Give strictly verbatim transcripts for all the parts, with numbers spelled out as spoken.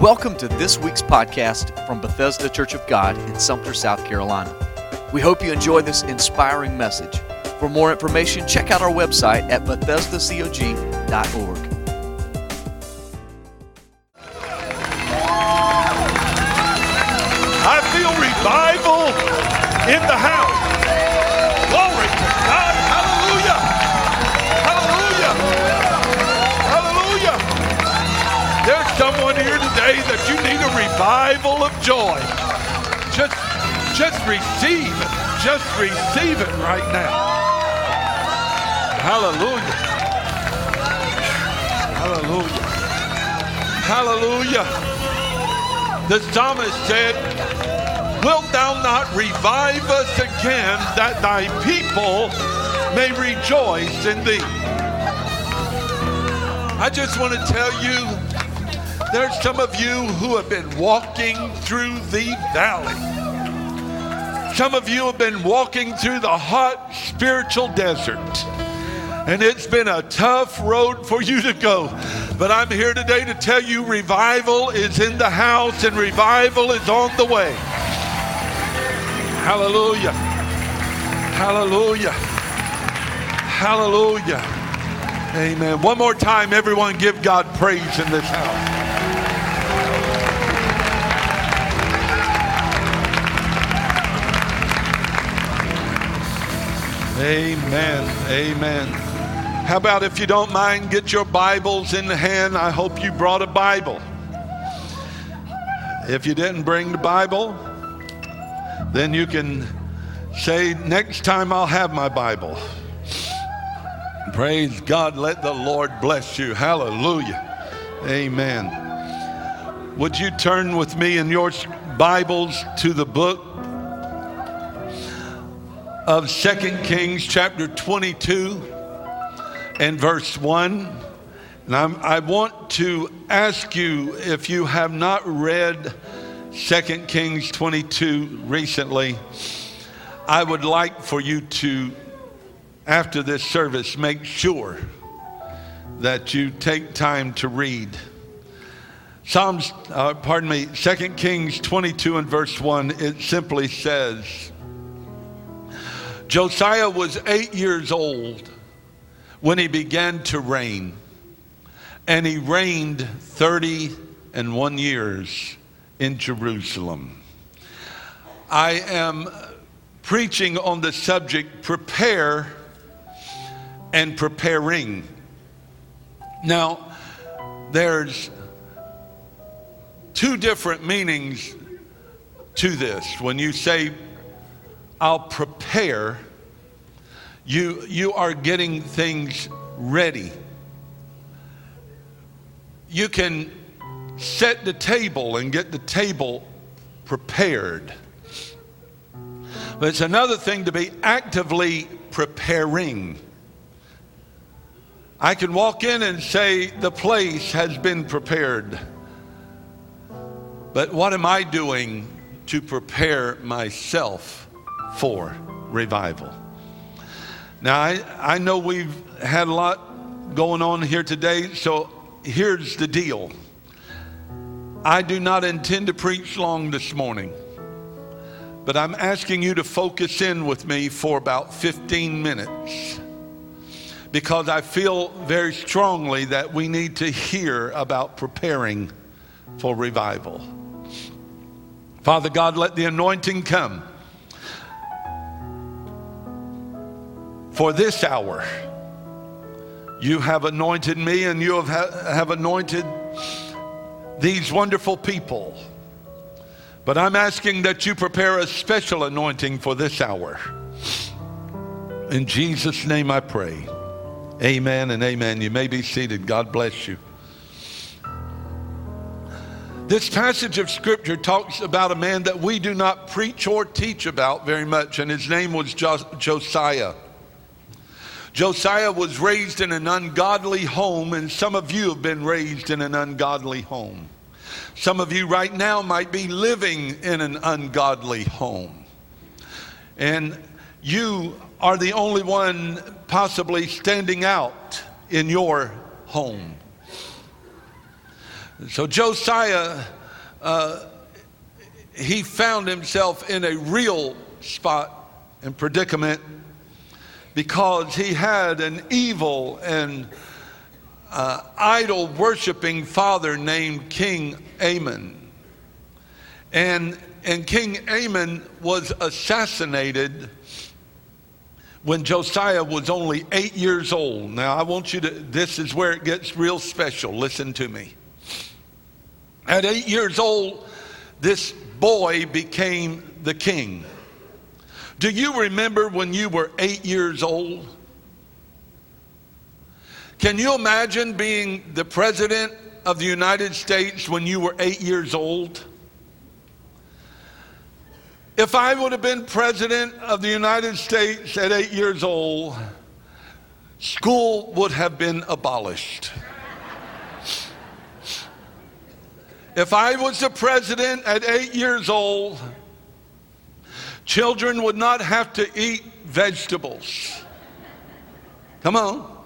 Welcome to this week's podcast from Bethesda Church of God in Sumter, South Carolina. We hope you enjoy this inspiring message. For more information, check out our website at bethesda c o g dot org. I feel revival in the house. Glory to God. Hallelujah. Hallelujah. Hallelujah. There's someone here today that you need a revival of joy. Just, just receive it. Just receive it right now. Hallelujah. Hallelujah. Hallelujah. The psalmist said, "Wilt thou not revive us again, that thy people may rejoice in thee?" I just want to tell you, there's some of you who have been walking through the valley. Some of you have been walking through the hot spiritual desert. And it's been a tough road for you to go. But I'm here today to tell you revival is in the house and revival is on the way. Hallelujah. Hallelujah. Hallelujah. Amen. One more time, everyone, give God praise in this house. Amen. Amen. How about, if you don't mind, get your Bibles in hand. I hope you brought a Bible. If you didn't bring the Bible, then you can say, next time I'll have my Bible. Praise God. Let the Lord bless you. Hallelujah. Amen. Would you turn with me in your Bibles to the book of Second Kings chapter twenty-two. And verse one, and I'm, I want to ask you, if you have not read Second Kings twenty-two recently, I would like for you to, after this service, make sure that you take time to read. Psalms, uh, pardon me, Second Kings twenty-two and verse one, it simply says, Josiah was eight years old when he began to reign, and he reigned thirty and one years in Jerusalem. I am preaching on the subject, prepare and preparing. Now, there's two different meanings to this. When you say, I'll prepare, You you are getting things ready. You can set the table and get the table prepared. But it's another thing to be actively preparing. I can walk in and say the place has been prepared. But what am I doing to prepare myself for revival? Now, I, I know we've had a lot going on here today, so here's the deal. I do not intend to preach long this morning, but I'm asking you to focus in with me for about fifteen minutes, because I feel very strongly that we need to hear about preparing for revival. Father God, let the anointing come for this hour. You have anointed me, and you have, have anointed these wonderful people. But I'm asking that you prepare a special anointing for this hour. In Jesus' name I pray. Amen and amen. You may be seated. God bless you. This passage of Scripture talks about a man that we do not preach or teach about very much, and his name was Jos- Josiah. Josiah was raised in an ungodly home, and some of you have been raised in an ungodly home. Some of you right now might be living in an ungodly home. And you are the only one possibly standing out in your home. So Josiah, uh, he found himself in a real spot and predicament because he had an evil and uh, idol worshiping father named King Amon. And, and King Amon was assassinated when Josiah was only eight years old. Now I want you to, this is where it gets real special. Listen to me. At eight years old, this boy became the king. Do you remember when you were eight years old? Can you imagine being the president of the United States when you were eight years old? If I would have been president of the United States at eight years old, school would have been abolished. If I was the president at eight years old, children would not have to eat vegetables. Come on.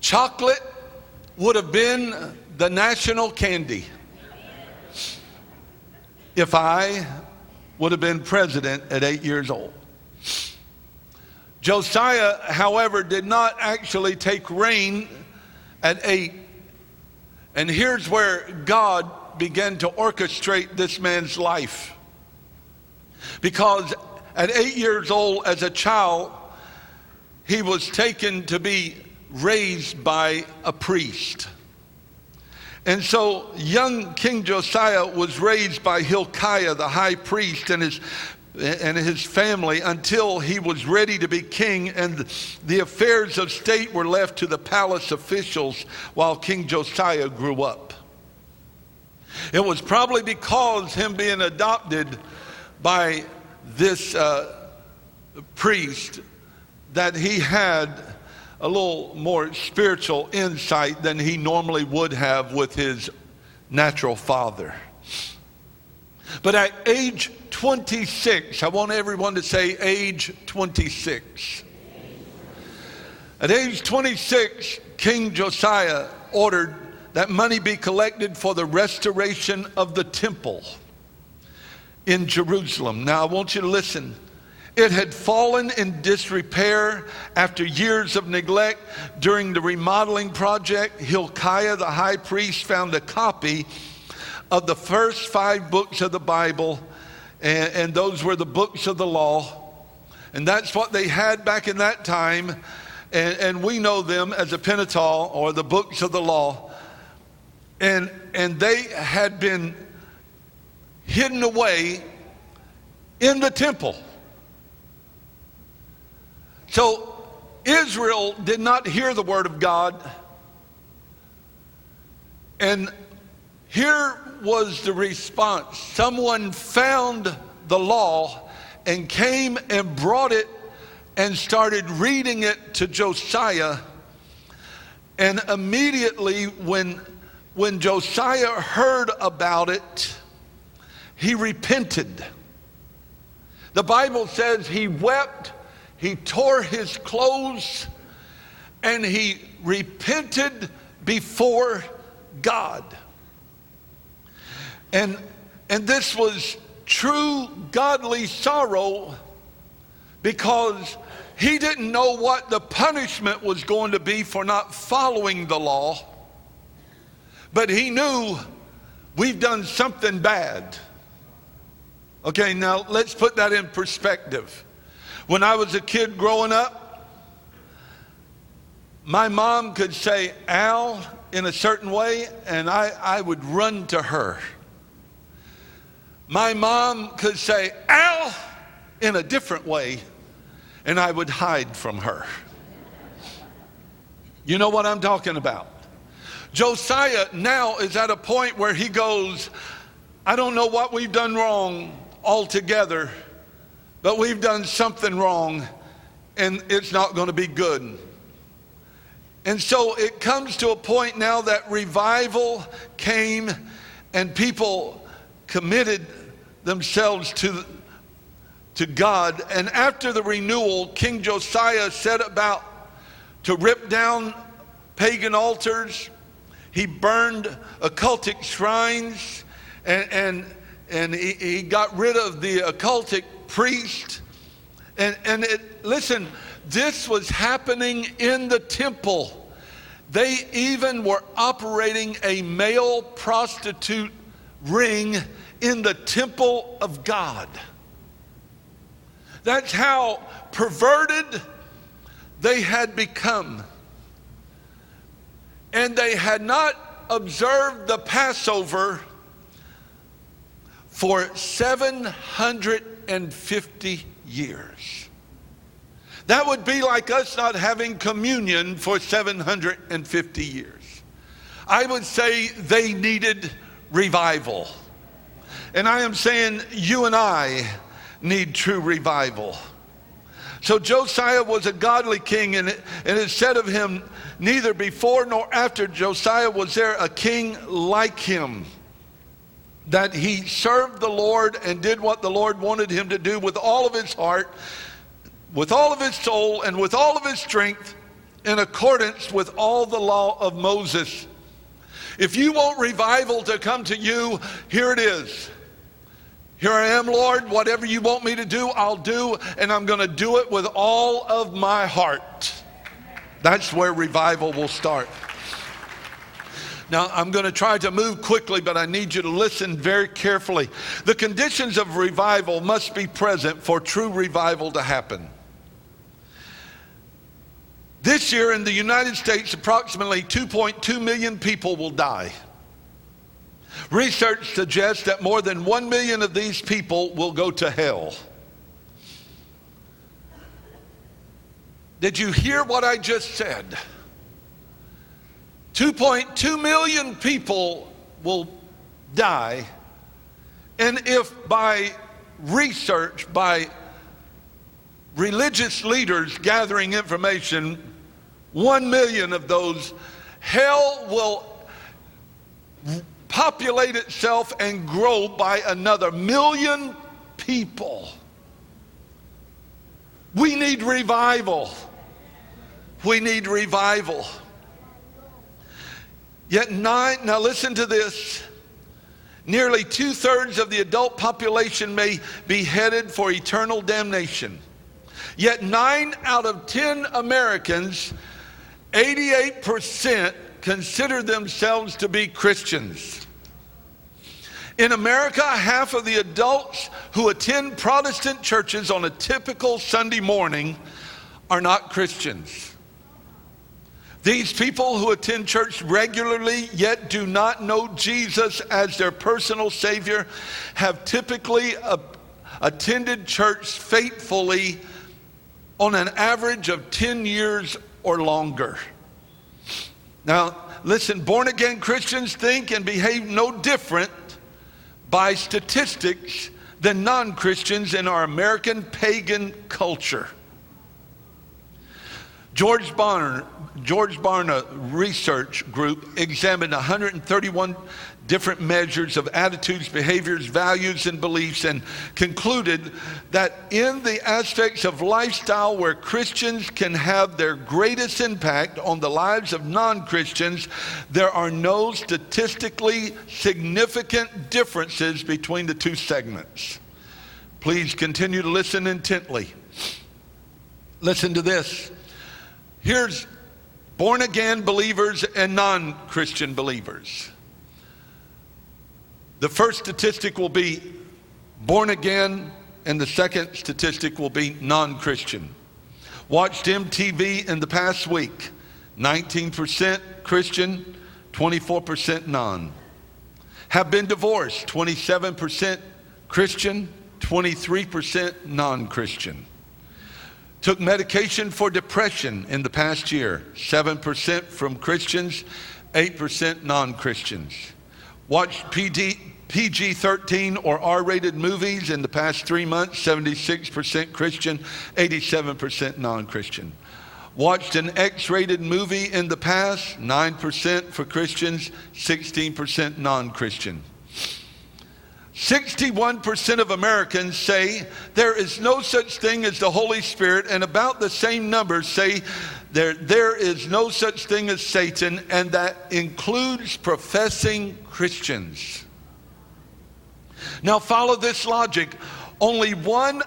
Chocolate would have been the national candy if I would have been president at eight years old. Josiah, however, did not actually take reign at eight. And here's where God began to orchestrate this man's life. Because at eight years old, as a child, he was taken to be raised by a priest. And so young King Josiah was raised by Hilkiah, the high priest, and his, and his family until he was ready to be king, and the affairs of state were left to the palace officials while King Josiah grew up. It was probably because him being adopted by this uh, priest that he had a little more spiritual insight than he normally would have with his natural father. But at age twenty-six, I want everyone to say age twenty-six. At age twenty-six, King Josiah ordered that money be collected for the restoration of the temple in Jerusalem. Now I want you to listen. It had fallen in disrepair after years of neglect. During the remodeling project, Hilkiah the high priest found a copy of the first five books of the Bible, and, and those were the books of the law. And that's what they had back in that time, and, and we know them as the Pentateuch, or the books of the law. And, and they had been hidden away in the temple. So Israel did not hear the word of God. And here was the response. Someone found the law and came and brought it and started reading it to Josiah. And immediately when, when Josiah heard about it, he repented. The Bible says he wept. He tore his clothes and he repented before God. And, and this was true godly sorrow, because he didn't know what the punishment was going to be for not following the law. But he knew, we've done something bad. Okay, now let's put that in perspective. When I was a kid growing up, my mom could say "Al" in a certain way, and I, I would run to her. My mom could say "Al" in a different way, and I would hide from her. You know what I'm talking about. Josiah now is at a point where he goes, I don't know what we've done wrong altogether, but we've done something wrong, and it's not going to be good. And so it comes to a point now that revival came and people committed themselves to, to God. And after the renewal, King Josiah set about to rip down pagan altars. He burned occultic shrines, and and, and he, he got rid of the occultic priest. And, and it, listen, this was happening in the temple. They even were operating a male prostitute ring in the temple of God. That's how perverted they had become. And they had not observed the Passover for seven hundred fifty years. That would be like us not having communion for seven hundred fifty years. I would say they needed revival. And I am saying you and I need true revival. So Josiah was a godly king, and it, and it said of him, neither before nor after Josiah was there a king like him, that he served the Lord and did what the Lord wanted him to do with all of his heart, with all of his soul, and with all of his strength, in accordance with all the law of Moses. If you want revival to come to you, here it is. Here I am, Lord, whatever you want me to do, I'll do, and I'm going to do it with all of my heart. That's where revival will start. Now, I'm going to try to move quickly, but I need you to listen very carefully. The conditions of revival must be present for true revival to happen. This year in the United States, approximately two point two million people will die. Research suggests that more than one million of these people will go to hell. Did you hear what I just said? two point two million people will die. And if by research, by religious leaders gathering information, one million of those, hell will populate itself and grow by another million people. We need revival. We need revival. Yet nine, now listen to this, nearly two-thirds of the adult population may be headed for eternal damnation. Yet nine out of ten Americans, eighty-eight percent, consider themselves to be Christians. In America, half of the adults who attend Protestant churches on a typical Sunday morning are not Christians. These people who attend church regularly yet do not know Jesus as their personal Savior have typically a- attended church faithfully on an average of ten years or longer. Now, listen, born-again Christians think and behave no different by statistics than non-Christians in our American pagan culture. George Barna, George Barna Research Group examined one hundred thirty-one different measures of attitudes, behaviors, values, and beliefs, and concluded that in the aspects of lifestyle where Christians can have their greatest impact on the lives of non-Christians, there are no statistically significant differences between the two segments. Please continue to listen intently. Listen to this. Here's born-again believers and non-Christian believers. The first statistic will be born-again, and the second statistic will be non-Christian. Watched M T V in the past week, nineteen percent Christian, twenty-four percent non. Have been divorced, twenty-seven percent Christian, twenty-three percent non-Christian. Took medication for depression in the past year, seven percent from Christians, eight percent non-Christians. Watched P G thirteen or R-rated movies in the past three months, seventy-six percent Christian, eighty-seven percent non-Christian. Watched an X-rated movie in the past, nine percent for Christians, sixteen percent non-Christian. sixty-one percent of Americans say there is no such thing as the Holy Spirit, and about the same number say There, there is no such thing as Satan, and that includes professing Christians. Now follow this logic. Only one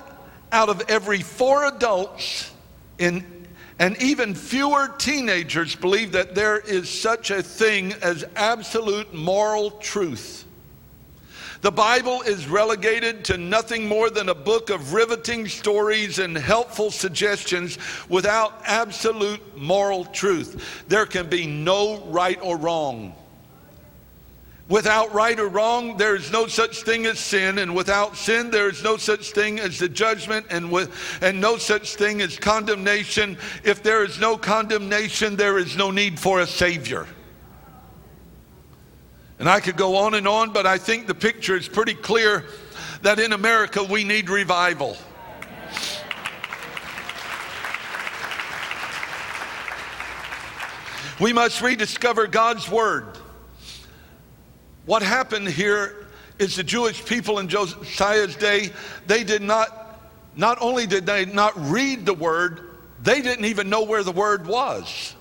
out of every four adults in and even fewer teenagers believe that there is such a thing as absolute moral truth. The Bible is relegated to nothing more than a book of riveting stories and helpful suggestions without absolute moral truth. There can be no right or wrong. Without right or wrong, there is no such thing as sin, and without sin, there is no such thing as the judgment, and with, and no such thing as condemnation. If there is no condemnation, there is no need for a Savior. And I could go on and on, but I think the picture is pretty clear that in America, we need revival. We must rediscover God's Word. What happened here is the Jewish people in Josiah's day, they did not, not only did they not read the word, they didn't even know where the word was.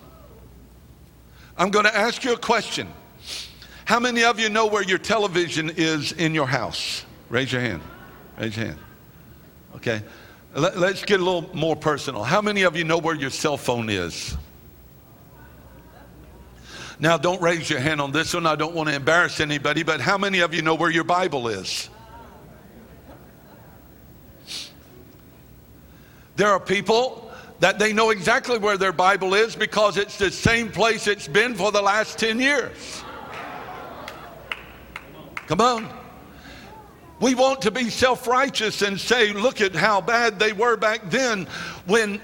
I'm going to ask you a question. How many of you know where your television is in your house? Raise your hand. Raise your hand. Okay. Let, let's get a little more personal. How many of you know where your cell phone is? Now, don't raise your hand on this one. I don't want to embarrass anybody, but how many of you know where your Bible is? There are people that they know exactly where their Bible is because it's the same place it's been for the last ten years. Come on. We want to be self-righteous and say, look at how bad they were back then, when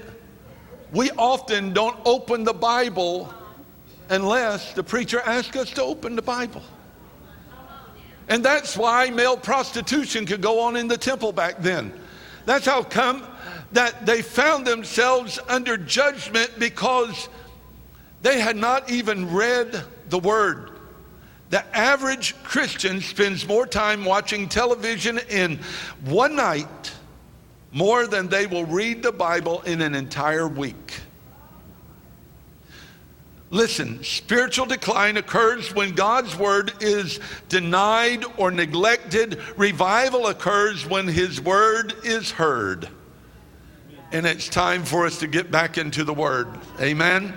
we often don't open the Bible unless the preacher asks us to open the Bible. And that's why male prostitution could go on in the temple back then. That's how come that they found themselves under judgment, because they had not even read the word. The average Christian spends more time watching television in one night more than they will read the Bible in an entire week. Listen, spiritual decline occurs when God's word is denied or neglected. Revival occurs when his word is heard. And it's time for us to get back into the word. Amen?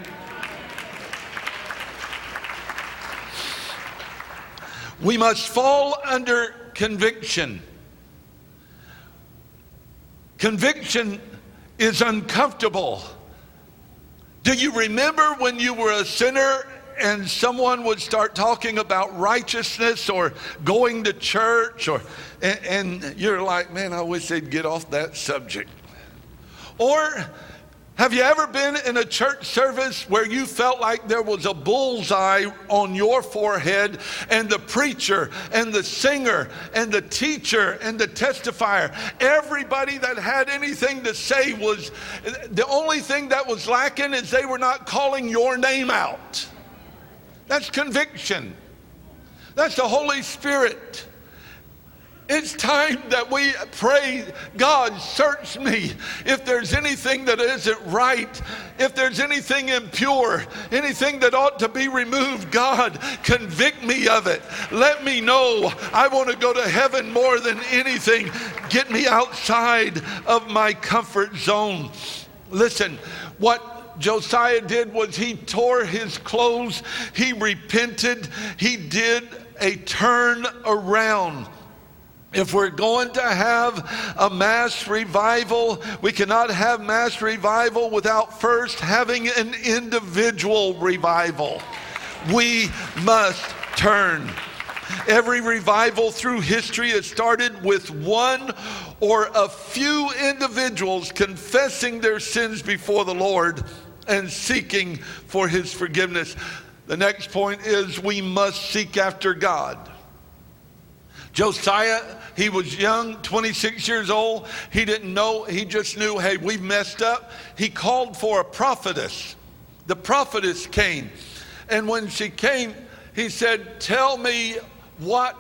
We must fall under conviction. Conviction is uncomfortable. Do you remember when you were a sinner and someone would start talking about righteousness or going to church, or and, and you're like, man, I wish they'd get off that subject? Or have you ever been in a church service where you felt like there was a bullseye on your forehead, and the preacher and the singer and the teacher and the testifier, everybody that had anything to say was, the only thing that was lacking is they were not calling your name out? That's conviction. That's the Holy Spirit. It's time that we pray, God, search me. If there's anything that isn't right, if there's anything impure, anything that ought to be removed, God, convict me of it. Let me know. I want to go to heaven more than anything. Get me outside of my comfort zone. Listen, what Josiah did was he tore his clothes. He repented. He did a turn around. If we're going to have a mass revival, we cannot have mass revival without first having an individual revival. We must turn. Every revival through history has started with one or a few individuals confessing their sins before the Lord and seeking for his forgiveness. The next point is we must seek after God. Josiah, he was young, twenty-six years old. He didn't know, he just knew, hey, we've messed up. He called for a prophetess. The prophetess came. And when she came, he said, tell me what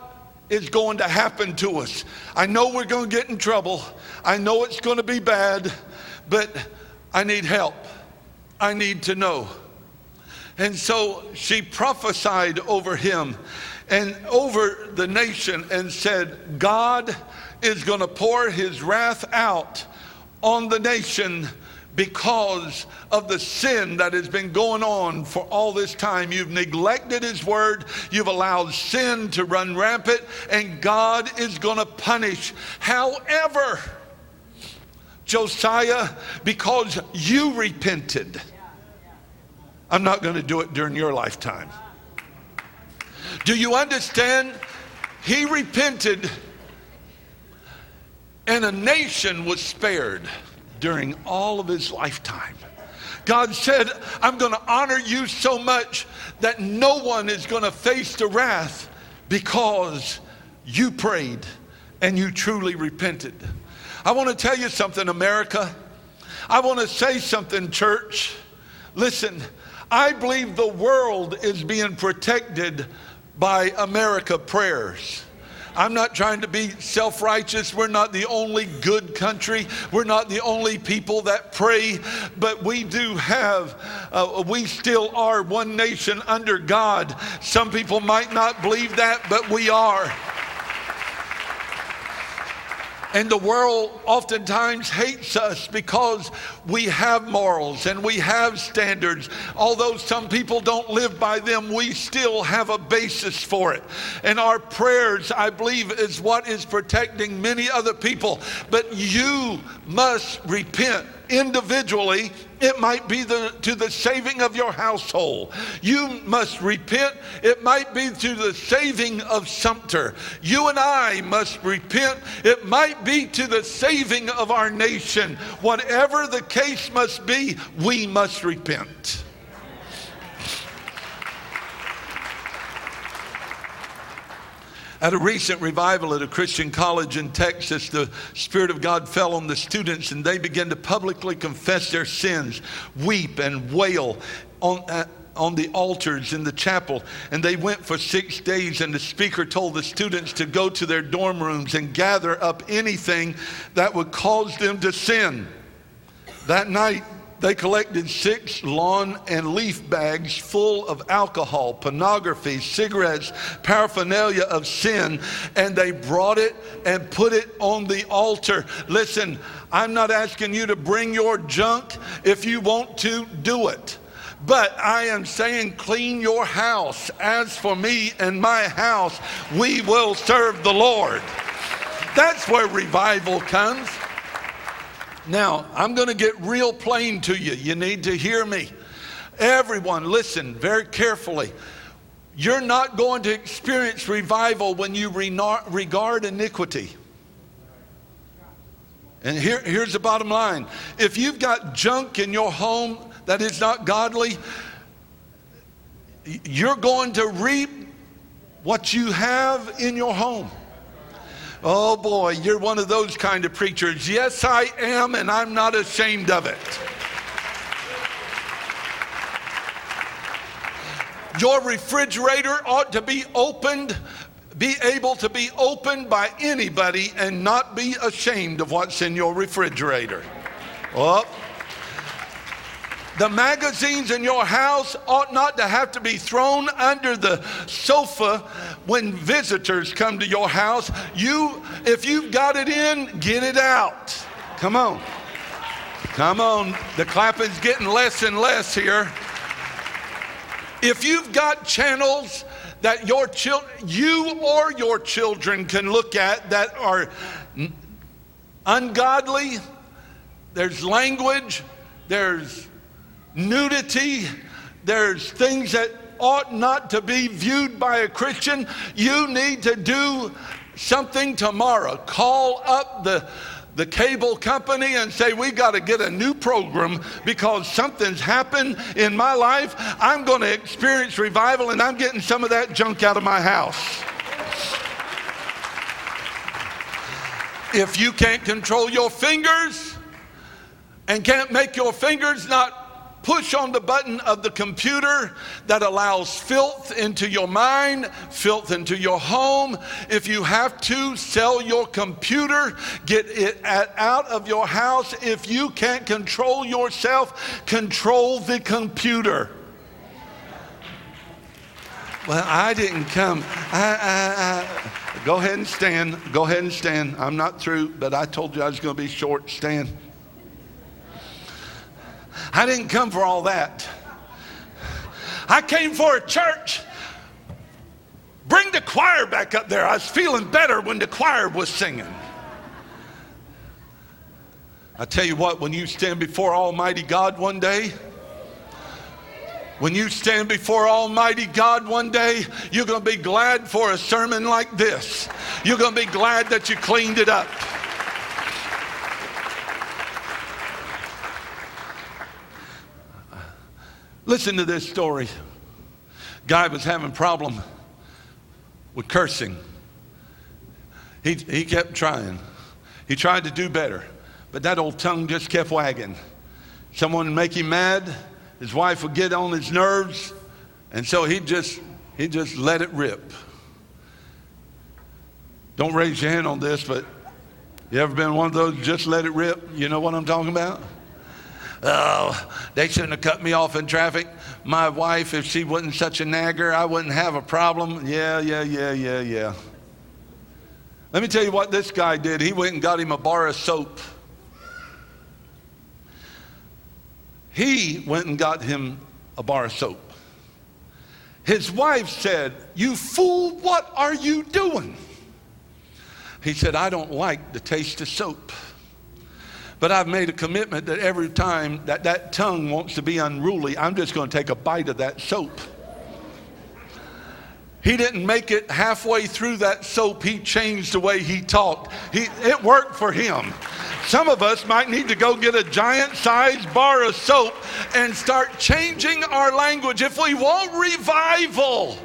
is going to happen to us. I know we're going to get in trouble. I know it's going to be bad, but I need help. I need to know. And so she prophesied over him and over the nation and said, God is going to pour his wrath out on the nation because of the sin that has been going on for all this time. You've neglected his word. You've allowed sin to run rampant, and God is going to punish. However, Josiah, because you repented, I'm not going to do it during your lifetime. Do you understand? He repented, and a nation was spared during all of his lifetime. God said, I'm going to honor you so much that no one is going to face the wrath because you prayed and you truly repented. I want to tell you something, America. I want to say something, church. Listen, I believe the world is being protected by America prayers. I'm not trying to be self-righteous. We're not the only good country. We're not the only people that pray, but we do have, uh, we still are one nation under God. Some people might not believe that, but we are. And the world oftentimes hates us because we have morals and we have standards. Although some people don't live by them, we still have a basis for it. And our prayers, I believe, is what is protecting many other people. But you must repent individually. It might be the, to the saving of your household. You must repent. It might be to the saving of Sumter. You and I must repent. It might be to the saving of our nation. Whatever the case must be, we must repent. At a recent revival at a Christian college in Texas, the Spirit of God fell on the students and they began to publicly confess their sins, weep and wail on, uh, on the altars in the chapel. And they went for six days and the speaker told the students to go to their dorm rooms and gather up anything that would cause them to sin. That night, they collected six lawn and leaf bags full of alcohol, pornography, cigarettes, paraphernalia of sin, and they brought it and put it on the altar. Listen, I'm not asking you to bring your junk. If you want to, do it. But I am saying, clean your house. As for me and my house, we will serve the Lord. That's where revival comes. Now, I'm going to get real plain to you. You need to hear me. Everyone, listen very carefully. You're not going to experience revival when you regard iniquity. And here, here's the bottom line. If you've got junk in your home that is not godly, you're going to reap what you have in your home. Oh boy, you're one of those kind of preachers. Yes, I am, and I'm not ashamed of it. Your refrigerator ought to be opened, be able to be opened by anybody and not be ashamed of what's in your refrigerator. Oh. The magazines in your house ought not to have to be thrown under the sofa when visitors come to your house. You, if you've got it in, get it out. Come on. Come on. The clapping's getting less and less here. If you've got channels that your children, you or your children can look at that are ungodly, there's language, there's nudity, there's things that ought not to be viewed by a Christian. You need to do something tomorrow. Call up the the cable company and say, we got to get a new program because something's happened in my life. I'm going to experience revival and I'm getting some of that junk out of my house. If you can't control your fingers and can't make your fingers not Push on the button of the computer that allows filth into your mind, filth into your home. If you have to, sell your computer, get it at, out of your house. If you can't control yourself, control the computer. Well, I didn't come. I, I, I. Go ahead and stand. Go ahead and stand. I'm not through, but I told you I was going to be short. Stand. I didn't come for all that. I came for a church. Bring the choir back up there. I was feeling better when the choir was singing. I tell you what, when you stand before Almighty God one day, when you stand before Almighty God one day, you're going to be glad for a sermon like this. You're going to be glad that you cleaned it up. Listen to this story. Guy was having a problem with cursing. He, he kept trying. He tried to do better, but that old tongue just kept wagging. Someone would make him mad. His wife would get on his nerves. And so he just, he just let it rip. Don't raise your hand on this, but you ever been one of those just let it rip? You know what I'm talking about? Oh, they shouldn't have cut me off in traffic. My wife, if she wasn't such a nagger, I wouldn't have a problem. Yeah, yeah, yeah, yeah, yeah. Let me tell you what this guy did. He went and got him a bar of soap. He went and got him a bar of soap. His wife said, "You fool, what are you doing?" He said, "I don't like the taste of soap. But I've made a commitment that every time that that tongue wants to be unruly, I'm just going to take a bite of that soap." He didn't make it halfway through that soap. He changed the way he talked. He, it worked for him. Some of us might need to go get a giant-sized bar of soap and start changing our language if we want revival.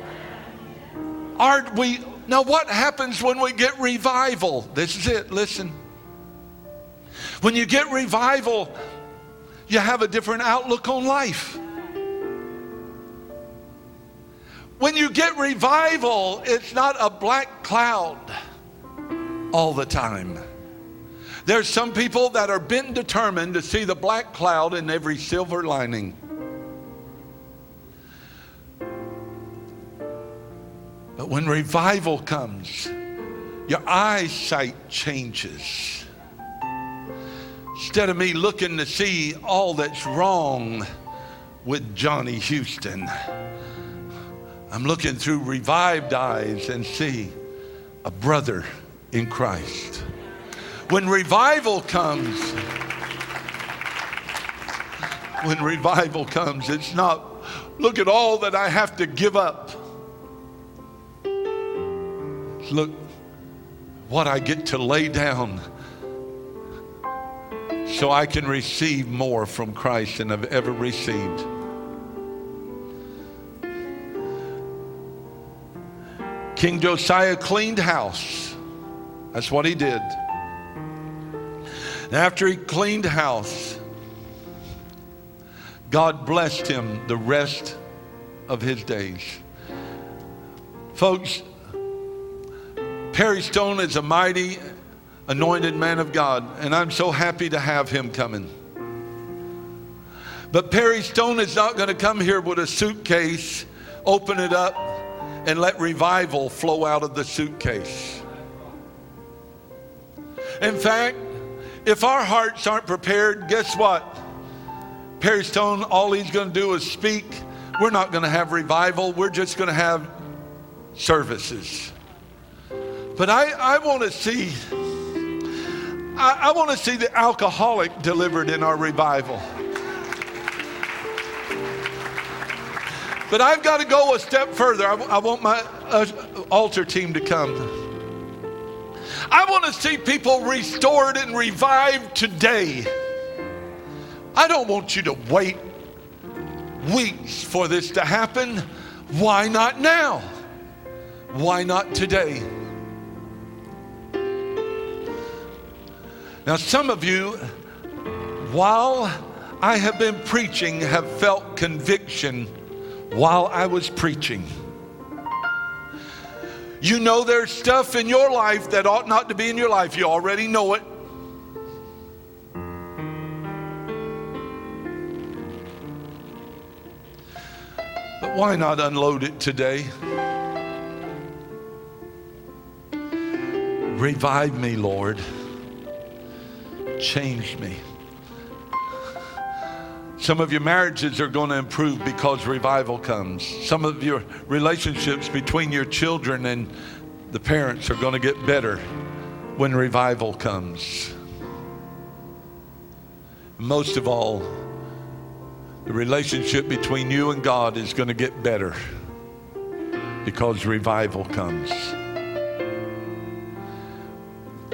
Are we, now, what happens when we get revival? This is it. Listen. When you get revival, you have a different outlook on life. When you get revival, it's not a black cloud all the time. There's some people that are bent and determined to see the black cloud in every silver lining. But when revival comes, your eyesight changes. Instead of me looking to see all that's wrong with Johnny Houston, I'm looking through revived eyes and see a brother in Christ. When revival comes, when revival comes, it's not, look at all that I have to give up. It's look what I get to lay down so I can receive more from Christ than I've ever received. King Josiah cleaned house. That's what he did. And after he cleaned house, God blessed him the rest of his days. Folks, Perry Stone is a mighty anointed man of God, and I'm so happy to have him coming. But Perry Stone is not going to come here with a suitcase, open it up, and let revival flow out of the suitcase. In fact, if our hearts aren't prepared, guess what? Perry Stone, all he's going to do is speak. We're not going to have revival. We're just going to have services. But I, I want to see... I, I want to see the alcoholic delivered in our revival. But I've got to go a step further. I, I want my uh, altar team to come. I want to see people restored and revived today. I don't want you to wait weeks for this to happen. Why not now? Why not today? Now, some of you, while I have been preaching have felt conviction while I was preaching. You know there's stuff in your life that ought not to be in your life. You already know it. But why not unload it today? Revive me, Lord. Change me. Some of your marriages are going to improve because revival comes. Some of your relationships between your children and the parents are going to get better when revival comes. Most of all, the relationship between you and God is going to get better because revival comes. I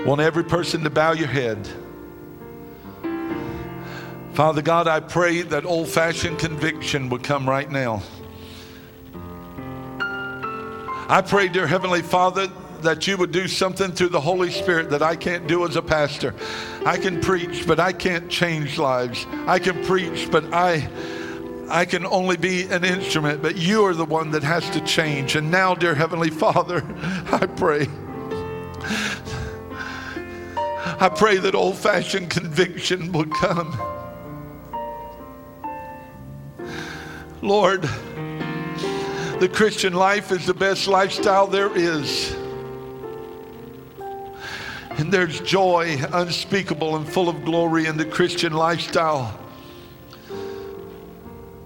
want every person to bow your head. Father God, I pray that old-fashioned conviction would come right now. I pray, dear Heavenly Father, that you would do something through the Holy Spirit that I can't do as a pastor. I can preach, but I can't change lives. I can preach, but I... I can only be an instrument, but you are the one that has to change. And now, dear Heavenly Father, I pray... I pray that old-fashioned conviction would come. Lord, the Christian life is the best lifestyle there is. And there's joy unspeakable and full of glory in the Christian lifestyle.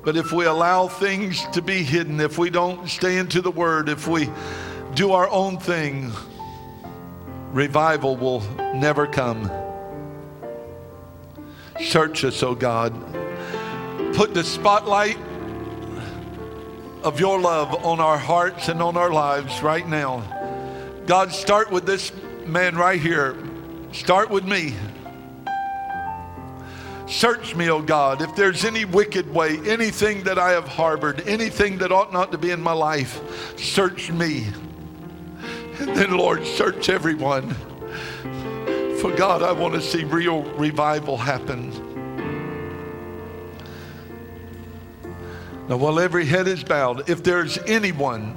But if we allow things to be hidden, if we don't stay into the Word, if we do our own thing, revival will never come. Search us, O God. Put the spotlight of your love on our hearts and on our lives right now. God, start with this man right here. Start with me. Search me, O God. If there's any wicked way, anything that I have harbored, anything that ought not to be in my life, search me. And then, Lord, search everyone. For God, I want to see real revival happen. Now, while every head is bowed, if there's anyone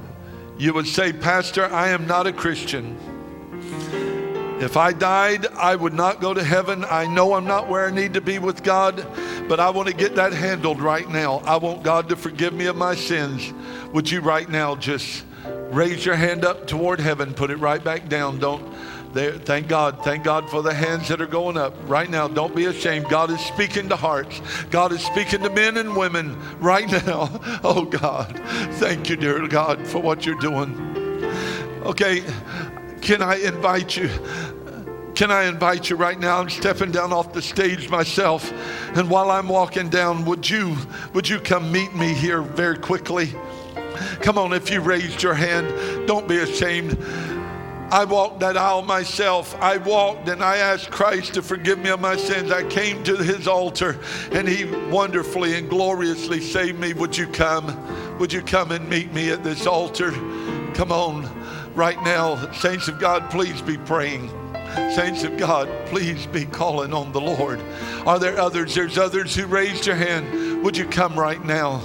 you would say, Pastor, I am not a Christian. If I died, I would not go to heaven. I know I'm not where I need to be with God, but I want to get that handled right now. I want God to forgive me of my sins. Would you right now just raise your hand up toward heaven, put it right back down. Don't there, thank God. Thank God for the hands that are going up right now. Don't be ashamed. God is speaking to hearts. God is speaking to men and women right now. Oh God, thank you, dear God, for what you're doing. Okay, can I invite you? Can I invite you right now? I'm stepping down off the stage myself. And while I'm walking down, would you would you come meet me here very quickly? Come on, if you raised your hand, don't be ashamed. I walked that aisle myself. I walked and I asked Christ to forgive me of my sins. I came to his altar and he wonderfully and gloriously saved me. Would you come? Would you come and meet me at this altar? Come on, right now. Saints of God, please be praying. Saints of God, please be calling on the Lord. Are there others? There's others who raised your hand. Would you come right now?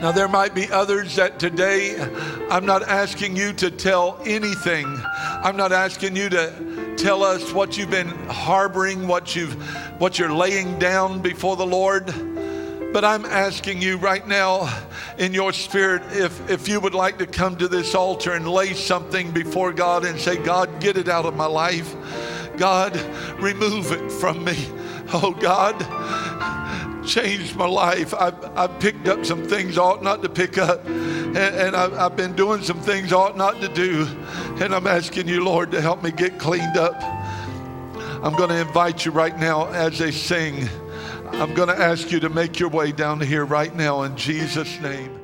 Now, there might be others that today, I'm not asking you to tell anything. I'm not asking you to tell us what you've been harboring, what you've, what you're laying down before the Lord. But I'm asking you right now in your spirit, if, if you would like to come to this altar and lay something before God and say, God, get it out of my life. God, remove it from me. Oh, God. Changed my life. I've, I've picked up some things I ought not to pick up, and, and I've, I've been doing some things I ought not to do, and I'm asking you, Lord, to help me get cleaned up. I'm going to invite you right now as they sing. I'm going to ask you to make your way down here right now in Jesus' name.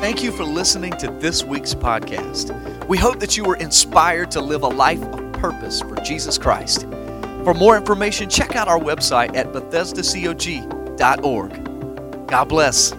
Thank you for listening to this week's podcast. We hope that you were inspired to live a life of purpose for Jesus Christ. For more information, check out our website at Bethesda C O G dot org. God bless.